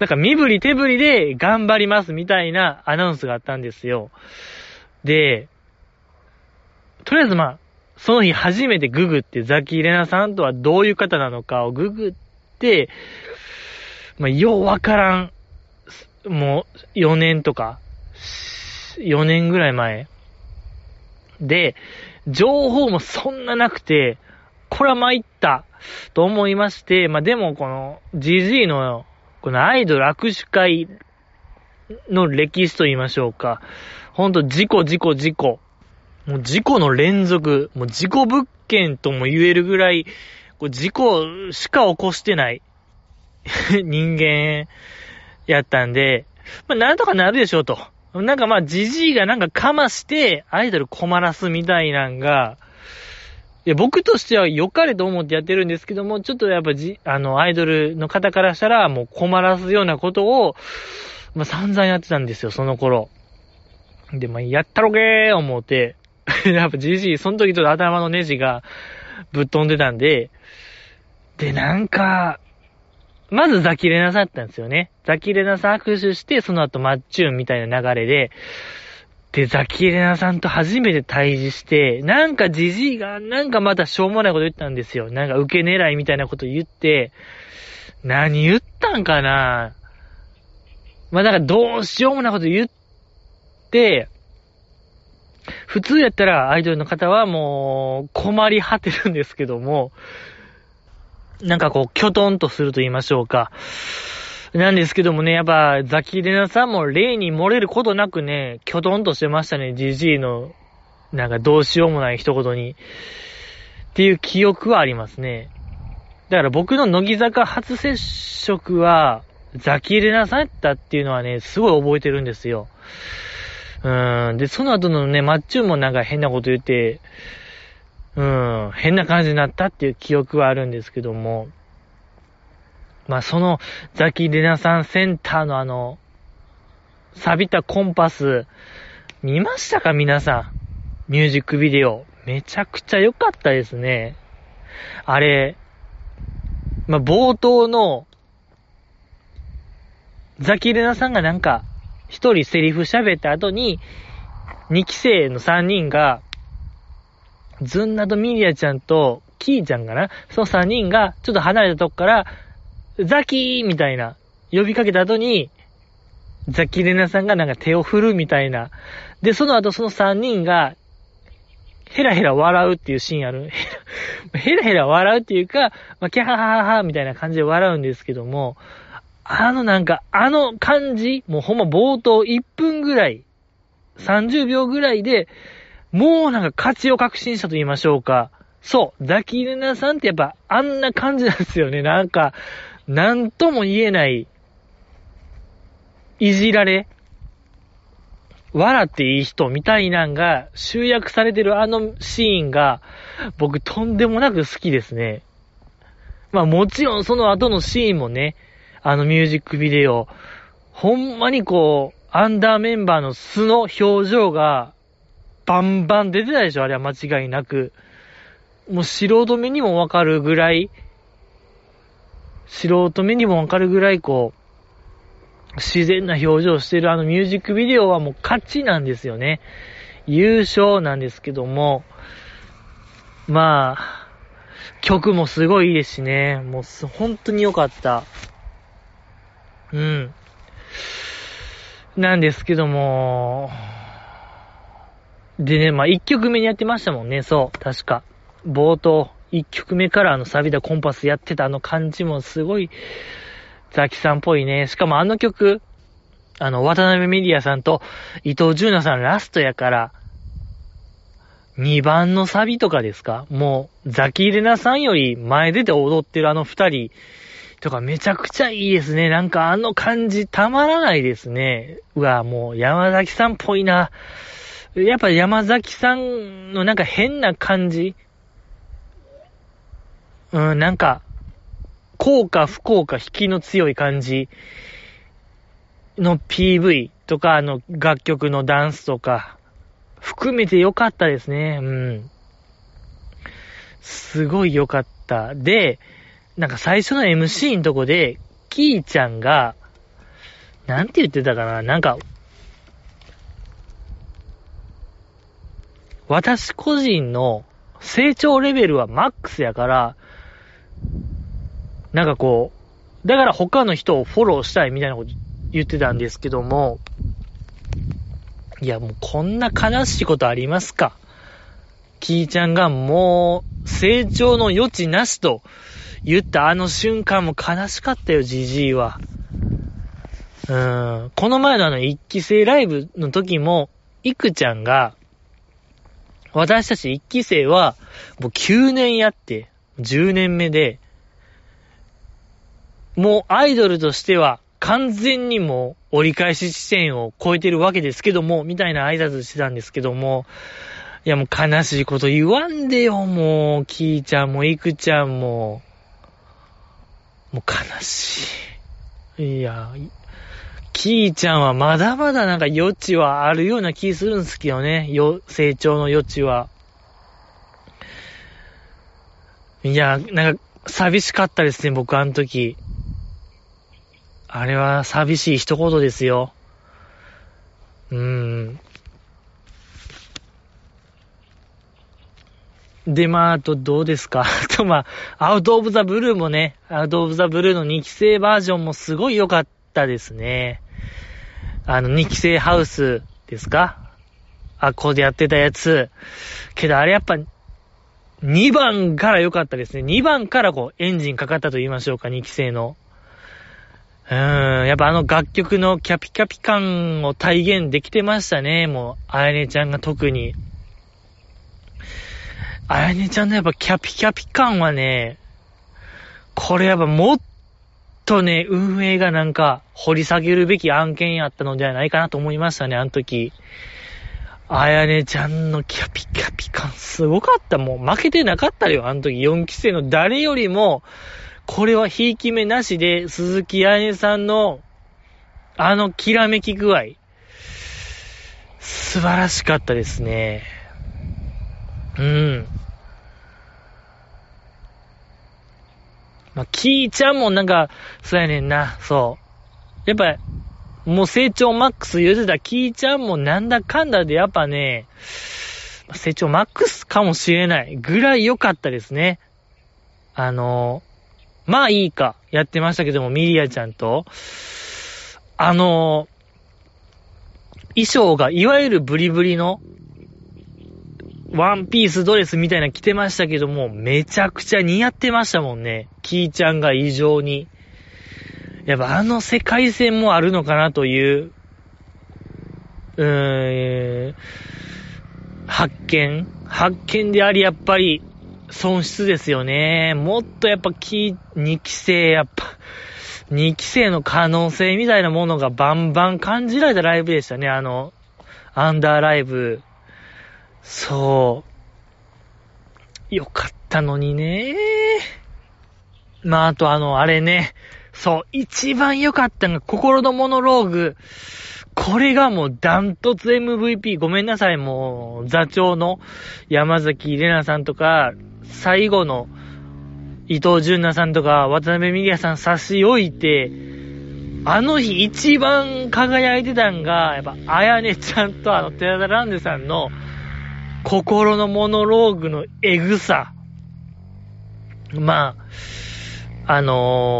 なんか身振り手振りで頑張りますみたいなアナウンスがあったんですよ。で、とりあえずまあ、その日初めてググってザキレナさんとはどういう方なのかをググって、まあ、ようわからん、もう4年ぐらい前で、情報もそんななくて、これは参ったと思いまして、まあ、でもこの GG のこのアイドル握手会の歴史と言いましょうか。ほんと事故。もう事故の連続、もう事故物件とも言えるぐらい、こう事故しか起こしてない人間やったんで、まあ、なんとかなるでしょうと。なんかまあジジイがなんかかましてアイドル困らすみたいなんが、いや僕としては良かれと思ってやってるんですけども、ちょっとやっぱアイドルの方からしたらもう困らすようなことを、まあ、散々やってたんですよ、その頃。で、まあ、やったろけー思って、やっぱジジイ、その時ちょっと頭のネジがぶっ飛んでたんで、で、なんか、まずザキレナさんだったんですよね。ザキレナさん握手して、その後マッチュンみたいな流れで、ザキレナさんと初めて対峙して、なんかジジイが、なんかまたしょうもないこと言ったんですよ。なんか受け狙いみたいなこと言って、何言ったんかな？まあ、なんかどうしようもないこと言って、普通やったらアイドルの方はもう困り果てるんですけども、なんかこうキョトンとすると言いましょうか。なんですけどもね、やっぱザキレナさんも例に漏れることなくね、キョトンとしてましたね、ジジイのなんかどうしようもない一言にっていう記憶はありますね。だから僕の乃木坂初接触はザキレナさんやったっていうのはね、すごい覚えてるんですよ。で、その後のね、マッチュンもなんか変なこと言って、変な感じになったっていう記憶はあるんですけども、まあ、その、ザキレナさんセンターの錆びたコンパス、見ましたか皆さん。ミュージックビデオ。めちゃくちゃ良かったですね。あれ、まあ、冒頭の、ザキレナさんがなんか、一人セリフ喋った後に、二期生の三人が、ズンナとミリアちゃんとキーちゃんかな、その三人がちょっと離れたとこから、ザキーみたいな、呼びかけた後に、ザキレナさんがなんか手を振るみたいな。で、その後その三人が、ヘラヘラ笑うっていうシーンある。ヘラヘラ笑うっていうか、まあ、キャハハハみたいな感じで笑うんですけども、なんか、感じ、もうほんま冒頭1分ぐらい、30秒ぐらいで、もうなんか勝ちを確信したと言いましょうか。そう、ザキレナさんってやっぱあんな感じなんですよね。なんか、なんとも言えない、いじられ、笑っていい人みたいなんが集約されてるシーンが、僕とんでもなく好きですね。まあもちろんその後のシーンもね、ミュージックビデオ、ほんまにこう、アンダーメンバーの素の表情が、バンバン出てたでしょ、あれは間違いなく。もう素人目にもわかるぐらいこう、自然な表情をしてるミュージックビデオはもう勝ちなんですよね。優勝なんですけども、まあ、曲もすごいいいですしね、もう本当に良かった。なんですけども、でね、まあ、1曲目にやってましたもんね、そう、確か。冒頭、1曲目からあのサビだコンパスやってたあの感じもすごい、ザキさんっぽいね。しかもあの曲、渡辺メディアさんと伊藤純奈さんラストやから、2番のサビとかですか？もう、ザキレナさんより前出て踊ってるあの2人とかめちゃくちゃいいですね。なんかあの感じたまらないですね。うわ、もう山崎さんっぽいな。やっぱ山崎さんのなんか変な感じ、なんか効果不効果引きの強い感じの PV とかあの楽曲のダンスとか含めて良かったですね。うん。すごい良かった。で、なんか最初の MC のとこでキーちゃんがなんて言ってたかな、なんか私個人の成長レベルはマックスやから、なんかこう、だから他の人をフォローしたいみたいなこと言ってたんですけども、いやもうこんな悲しいことありますか？キーちゃんがもう成長の余地なしと言ったあの瞬間も悲しかったよ、ジジイは。この前の一期生ライブの時も、いくちゃんが、私たち一期生はもう9年やって10年目でもうアイドルとしては完全にもう折り返し地点を超えてるわけですけどもみたいな挨拶してたんですけども、いやもう悲しいこと言わんでよ、もうキーちゃんもいくちゃんももう悲しい。いやキーちゃんはまだまだなんか余地はあるような気するんですけどね。成長の余地は。いや、なんか寂しかったですね、僕あの時。あれは寂しい一言ですよ。で、まあ、あとどうですか？あとまあ、アウトオブザブルーもね、アウトオブザブルーの2期生バージョンもすごい良かった。ですね。2期生ハウスですか？ここでやってたやつ。けどあれやっぱ、2番から良かったですね。2番からこうエンジンかかったと言いましょうか、2期生の。やっぱあの楽曲のキャピキャピ感を体現できてましたね。もう、あやねちゃんが特に。あやねちゃんのやっぱキャピキャピ感はね、これやっぱもっとね、運営がなんか掘り下げるべき案件やったのではないかなと思いましたね、あの時。あやねちゃんのキャピキャピ感すごかった。もう負けてなかったよ、あの時。4期生の誰よりも、これはひいき目なしで、鈴木あやねさんの、あのきらめき具合。素晴らしかったですね。まあ、キーちゃんもなんか、そうやねんな、そう。やっぱ、もう成長マックス言うてたキーちゃんもなんだかんだでやっぱね、成長マックスかもしれないぐらい良かったですね。まあいいか、やってましたけども、ミリアちゃんと、衣装がいわゆるブリブリの、ワンピースドレスみたいな着てましたけども、めちゃくちゃ似合ってましたもんね。キーちゃんが異常に。やっぱあの世界線もあるのかなという、発見であり、やっぱり損失ですよね。もっとやっぱ2期生、やっぱ、2期生の可能性みたいなものがバンバン感じられたライブでしたね。アンダーライブ。そう。よかったのにね。まあ、あとあれね。そう、一番良かったのが心のモノローグ。これがもうダントツ MVP。ごめんなさい、もう、座長の山崎玲奈さんとか、最後の伊藤純奈さんとか、渡辺美里さん差し置いて、あの日一番輝いてたんが、やっぱ、あやねちゃんと寺田蘭世さんの、心のモノローグのエグさ。まあ、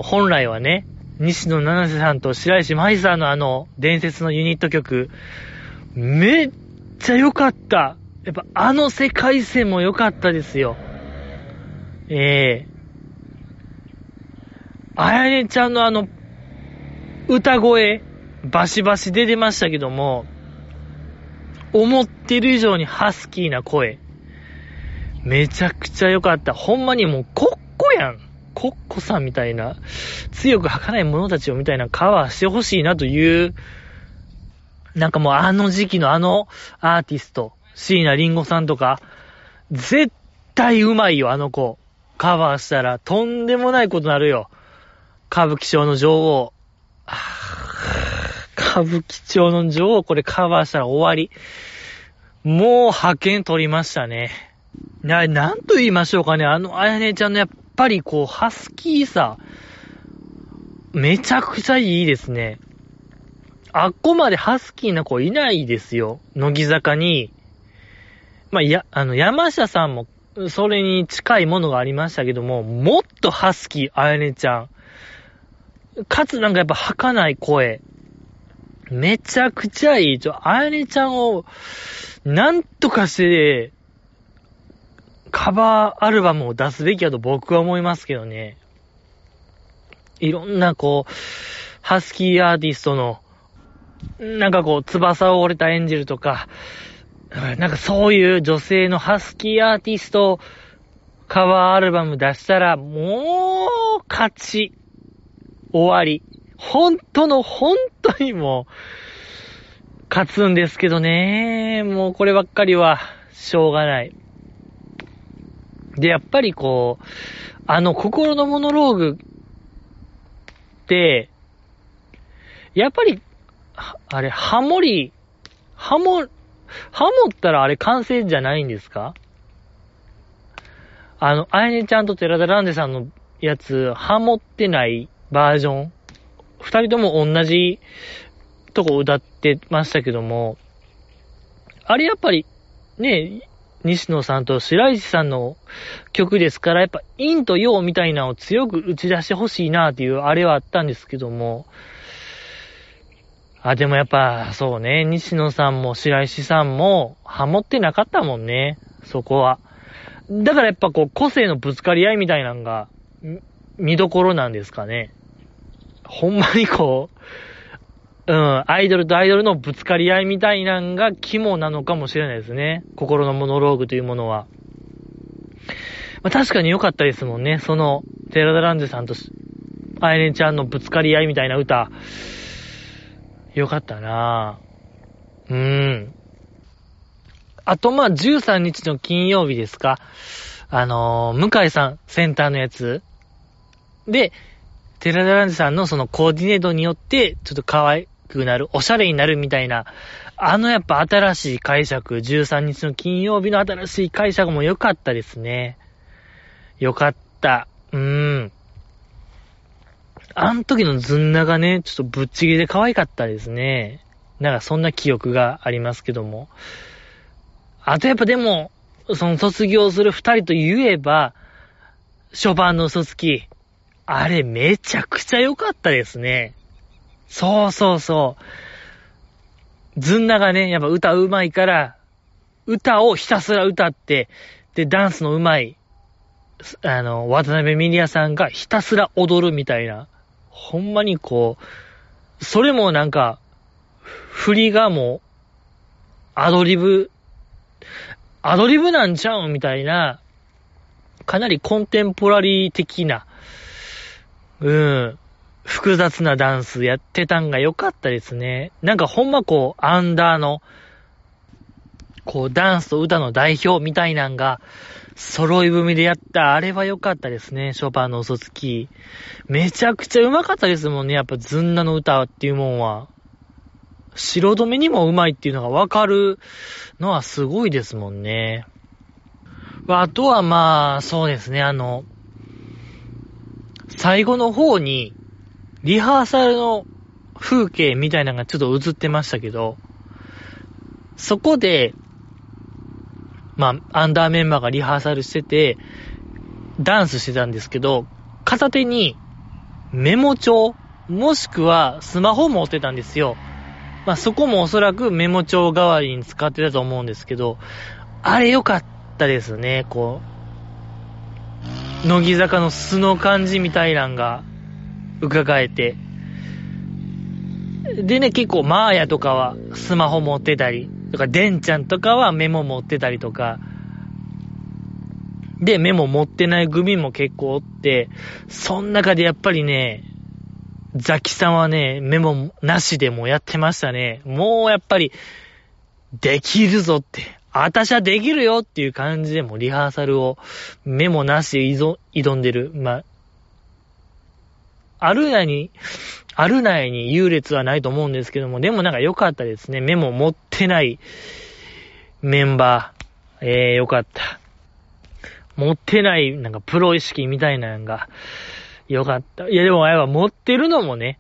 本来はね、西野七瀬さんと白石麻衣さんのあの伝説のユニット曲、めっちゃ良かった。やっぱあの世界線も良かったですよ。あやねちゃんのあの歌声バシバシ出てましたけども、思ってる以上にハスキーな声めちゃくちゃ良かった。ほんまにもうコッコやん、コッコさんみたいな、強く儚い者たちをみたいなカバーしてほしいなという、なんかもうあの時期のあのアーティスト椎名林檎さんとか絶対うまいよ。あの子カバーしたらとんでもないことなるよ。歌舞伎町の女王、歌舞伎町の女王、これカバーしたら終わり。もう派遣取りましたね。なんと言いましょうかね。あのあやねちゃんのやっぱりこうハスキーさめちゃくちゃいいですね。あっこまでハスキーな子いないですよ、乃木坂に。まあ、山下さんもそれに近いものがありましたけども、もっとハスキーあやねちゃん、かつなんかやっぱ儚い声めちゃくちゃいい。あやねちゃんをなんとかしてカバーアルバムを出すべきだと僕は思いますけどね。いろんなこうハスキーアーティストのなんかこう翼を折れたエンジェルとか、なんかそういう女性のハスキーアーティストカバーアルバム出したらもう勝ち、終わり。本当にもう勝つんですけどね。もうこればっかりはしょうがない。で、やっぱりこうあの心のモノローグってやっぱりあれハモったらあれ完成じゃないんですか？あのあやねちゃんと寺田蘭世さんのやつハモってないバージョン、二人とも同じとこ歌ってましたけども、あれやっぱりね、西野さんと白石さんの曲ですから、やっぱ陰と陽みたいなのを強く打ち出してほしいなっていうあれはあったんですけども、あ、でもやっぱそうね、西野さんも白石さんもハモってなかったもんね、そこは。だからやっぱこう個性のぶつかり合いみたいなのが見どころなんですかね。ほんまにこう、アイドルとアイドルのぶつかり合いみたいなんが肝なのかもしれないですね、心のモノローグというものは。まあ、確かに良かったですもんね、その、寺田蘭世さんとあやねちゃんのぶつかり合いみたいな歌。良かったなぁ。あと、まあ、13日の金曜日ですか。向井さん、センターのやつ。で、寺田蘭世さんのそのコーディネートによってちょっと可愛くなる、おしゃれになるみたいな、あのやっぱ新しい解釈、13日の金曜日の新しい解釈も良かったですね。良かった。あの時のズンナがね、ちょっとぶっちぎりで可愛かったですね。なんかそんな記憶がありますけども。あとやっぱでも、その卒業する二人と言えば、ショパンの嘘つき。あれめちゃくちゃ良かったですね。そう。ずんながね、やっぱ歌うまいから、歌をひたすら歌って、で、ダンスのうまい、渡辺ミリアさんがひたすら踊るみたいな。ほんまにこう、それもなんか、振りがもう、アドリブなんちゃうんみたいな、かなりコンテンポラリー的な、複雑なダンスやってたんが良かったですね。なんかほんまこう、アンダーの、こう、ダンスと歌の代表みたいなんが、揃い踏みでやった、あれは良かったですね。ショパンの嘘つき。めちゃくちゃ上手かったですもんね。やっぱずんなの歌っていうもんは。白止めにも上手いっていうのがわかるのはすごいですもんね。あとはまあ、そうですね、最後の方にリハーサルの風景みたいなのがちょっと映ってましたけど、そこでまあアンダーメンバーがリハーサルしててダンスしてたんですけど、片手にメモ帳、もしくはスマホ持ってたんですよ。まあそこもおそらくメモ帳代わりに使ってたと思うんですけど、あれ良かったですね。こう乃木坂の素の感じみたいなんが伺えて、でね、結構マーヤとかはスマホ持ってたりとか、デンちゃんとかはメモ持ってたりとかで、メモ持ってない組も結構おって、そん中でやっぱりね、ザキさんはね、メモなしでもやってましたね。もうやっぱりできるぞって、私はできるよっていう感じで、もうリハーサルをメモなしで挑んでる。まあ、あるなに優劣はないと思うんですけども、でもなんか良かったですね。メモ持ってないメンバー、良かった。持ってないなんかプロ意識みたいなのがよかった。いやでもやっぱ持ってるのもね、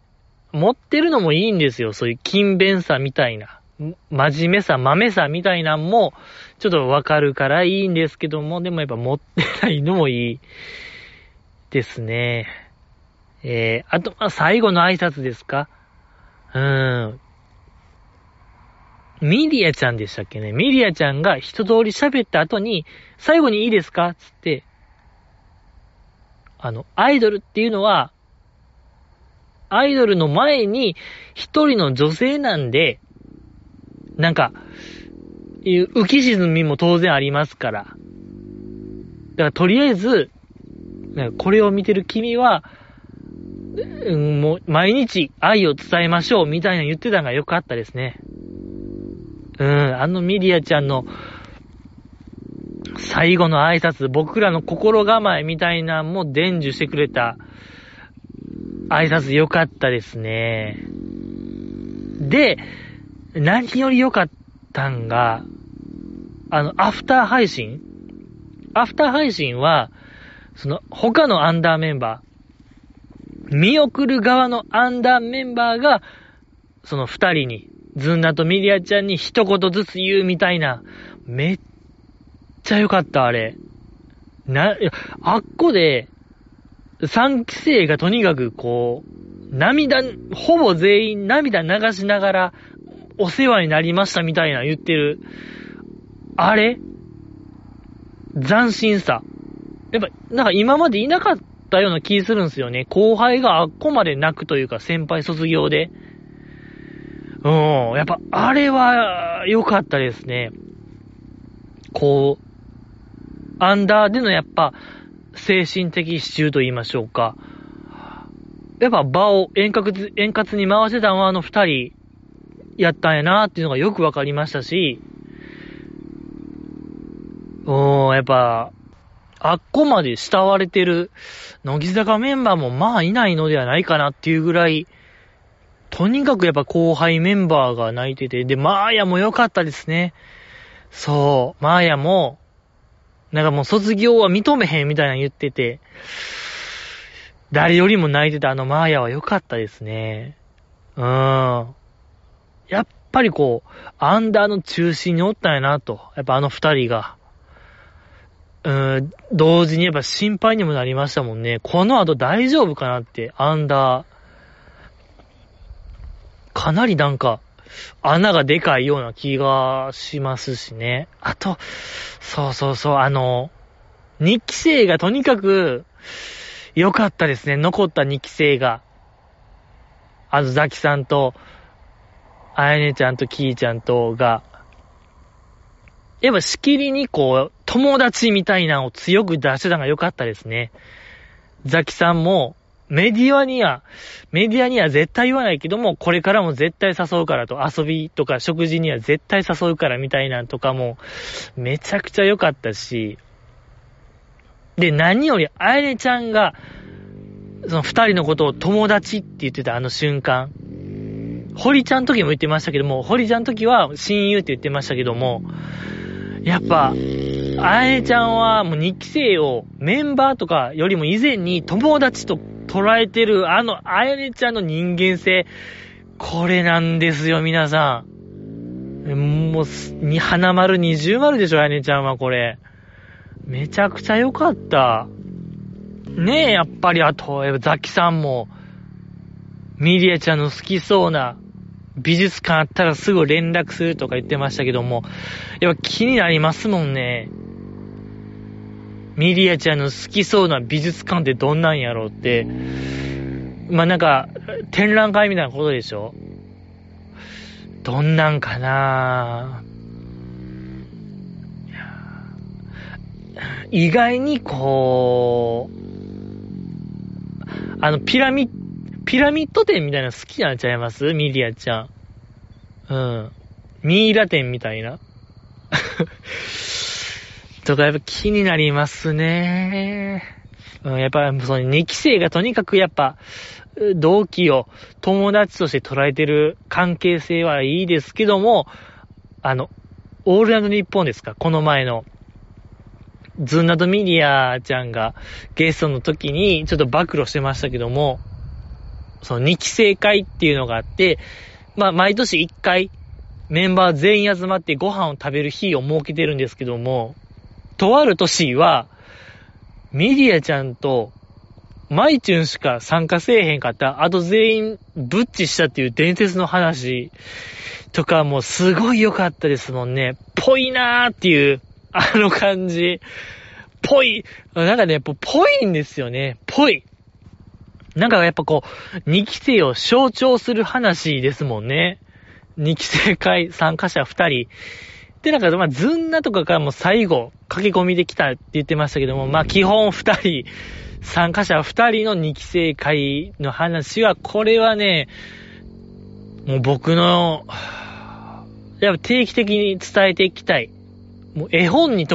持ってるのもいいんですよ。そういう勤勉さみたいな、真面目さ、豆さみたいなんもちょっとわかるからいいんですけども、でもやっぱ持ってないのもいいですね。あと、最後の挨拶ですか？ミリアちゃんでしたっけね。ミリアちゃんが一通り喋った後に、最後にいいですか？つって、アイドルっていうのは、アイドルの前に一人の女性なんで、なんか、浮き沈みも当然ありますから。だからとりあえず、これを見てる君は、もう毎日愛を伝えましょうみたいな言ってたのが良かったですね。あのミリアちゃんの最後の挨拶、僕らの心構えみたいなのも伝授してくれた挨拶良かったですね。で、何より良かったんが、アフター配信は、その他のアンダーメンバー、見送る側のアンダーメンバーが、その二人に、ずんだとミリアちゃんに一言ずつ言うみたいな、めっちゃ良かった、あれ。あっこで、三期生がとにかくこう、ほぼ全員涙流しながら、お世話になりましたみたいな言ってる。あれ？斬新さ。やっぱ、なんか今までいなかったような気するんですよね。後輩があっこまで泣くというか、先輩卒業で。やっぱあれは良かったですね。こうアンダーでのやっぱ精神的支柱と言いましょうか。やっぱ場を円滑に回してたのはあの二人やったんやなっていうのがよくわかりましたし、やっぱあっこまで慕われてる乃木坂メンバーもまあいないのではないかなっていうぐらい、とにかくやっぱ後輩メンバーが泣いてて、で、マーヤも良かったですね。そう、マーヤも、なんかもう卒業は認めへんみたいなの言ってて、誰よりも泣いてたあのマーヤは良かったですね。やっぱりこう、アンダーの中心におったんやなと、やっぱあの二人が。同時にやっぱ心配にもなりましたもんね。この後大丈夫かなって、アンダー。かなりなんか、穴がでかいような気がしますしね。あと、そう、2期生がとにかく、良かったですね。残った2期生が。ザキさんと、あやねちゃんとキーちゃんとが、やっぱしきりにこう、友達みたいなのを強く出してたのが良かったですね。ザキさんも、メディアには絶対言わないけども、これからも絶対誘うからと、遊びとか食事には絶対誘うからみたいなのとかも、めちゃくちゃ良かったし、で、何より、あやねちゃんが、その二人のことを友達って言ってたあの瞬間、堀ちゃんの時も言ってましたけども、堀ちゃんの時は親友って言ってましたけども、やっぱ、あやねちゃんはもう2期生をメンバーとかよりも以前に友達と捉えてるあのあやねちゃんの人間性、これなんですよ皆さん。もう花丸20丸でしょ、あやねちゃんは。これめちゃくちゃ良かったねえ。やっぱりあとザキさんもミリアちゃんの好きそうな美術館あったらすぐ連絡するとか言ってましたけども、やっぱ気になりますもんね。ミリアちゃんの好きそうな美術館ってどんなんやろうって、まあなんか展覧会みたいなことでしょ。どんなんかなぁ。意外にこうピラミッド展みたいな好きなんちゃいます？ミリアちゃん。うん。ミイラ展みたいなとかやっぱ気になりますね。うん、やっぱその2期生がとにかくやっぱ同期を友達として捉えてる関係性はいいですけども、オールナイトニッポンですか、この前のズンナとミリアちゃんがゲストの時にちょっと暴露してましたけども、その2期生会っていうのがあって、まあ毎年1回メンバー全員集まってご飯を食べる日を設けてるんですけども、とある年はミリアちゃんとマイチュンしか参加せえへんかった、あと全員ブッチしたっていう伝説の話とかもすごい良かったですもんね。ぽいなーっていうあの感じ、ぽい、なんかね、やっぱぽいんですよね。ぽい、なんかやっぱこう2期生を象徴する話ですもんね。2期生会参加者2人で、なんかまあずんなとかからも最後駆け込みできたって言ってましたけども、まあ基本2人、参加者2人の2期生会の話は、これはね、もう僕のやっぱ定期的に伝えていきたい、もう絵本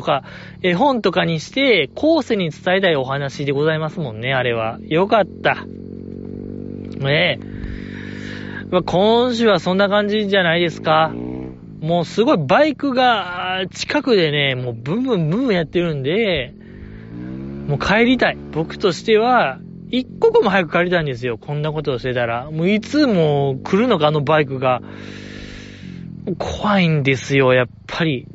とかにして後世に伝えたいお話でございますもんね。あれはよかったね。え、まあ、今週はそんな感じじゃないですか。もうすごいバイクが近くでね、もうブンブンブンブンやってるんで、もう帰りたい。僕としては一刻も早く帰りたいんですよ。こんなことをしてたら、もういつも来るのかあのバイクが、怖いんですよやっぱり。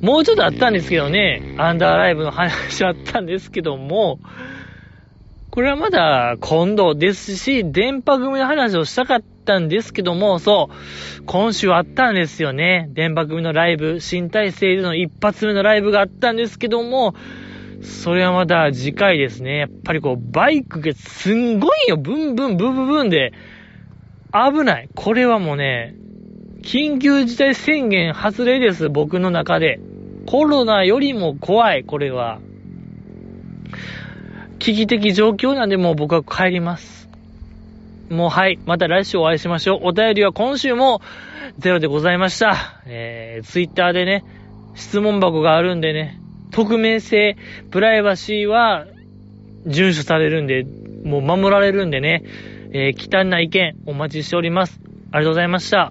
もうちょっとあったんですけどね、アンダーライブの話はあったんですけども、これはまだ今度ですし、電波組の話をしたかったんですけども、そう、今週あったんですよね。電波組のライブ、新体制での一発目のライブがあったんですけども、それはまだ次回ですね。やっぱりこう、バイクがすんごいよ、ブンブンブンブンブンで、危ない。これはもうね、緊急事態宣言発令です、僕の中で。コロナよりも怖い、これは。危機的状況なんで、もう僕は帰ります。もうはい、また来週お会いしましょう。お便りは今週もゼロでございました。ツイッターでね、質問箱があるんでね、匿名性、プライバシーは遵守されるんで、もう守られるんでね、忌憚な意見お待ちしております。ありがとうございました。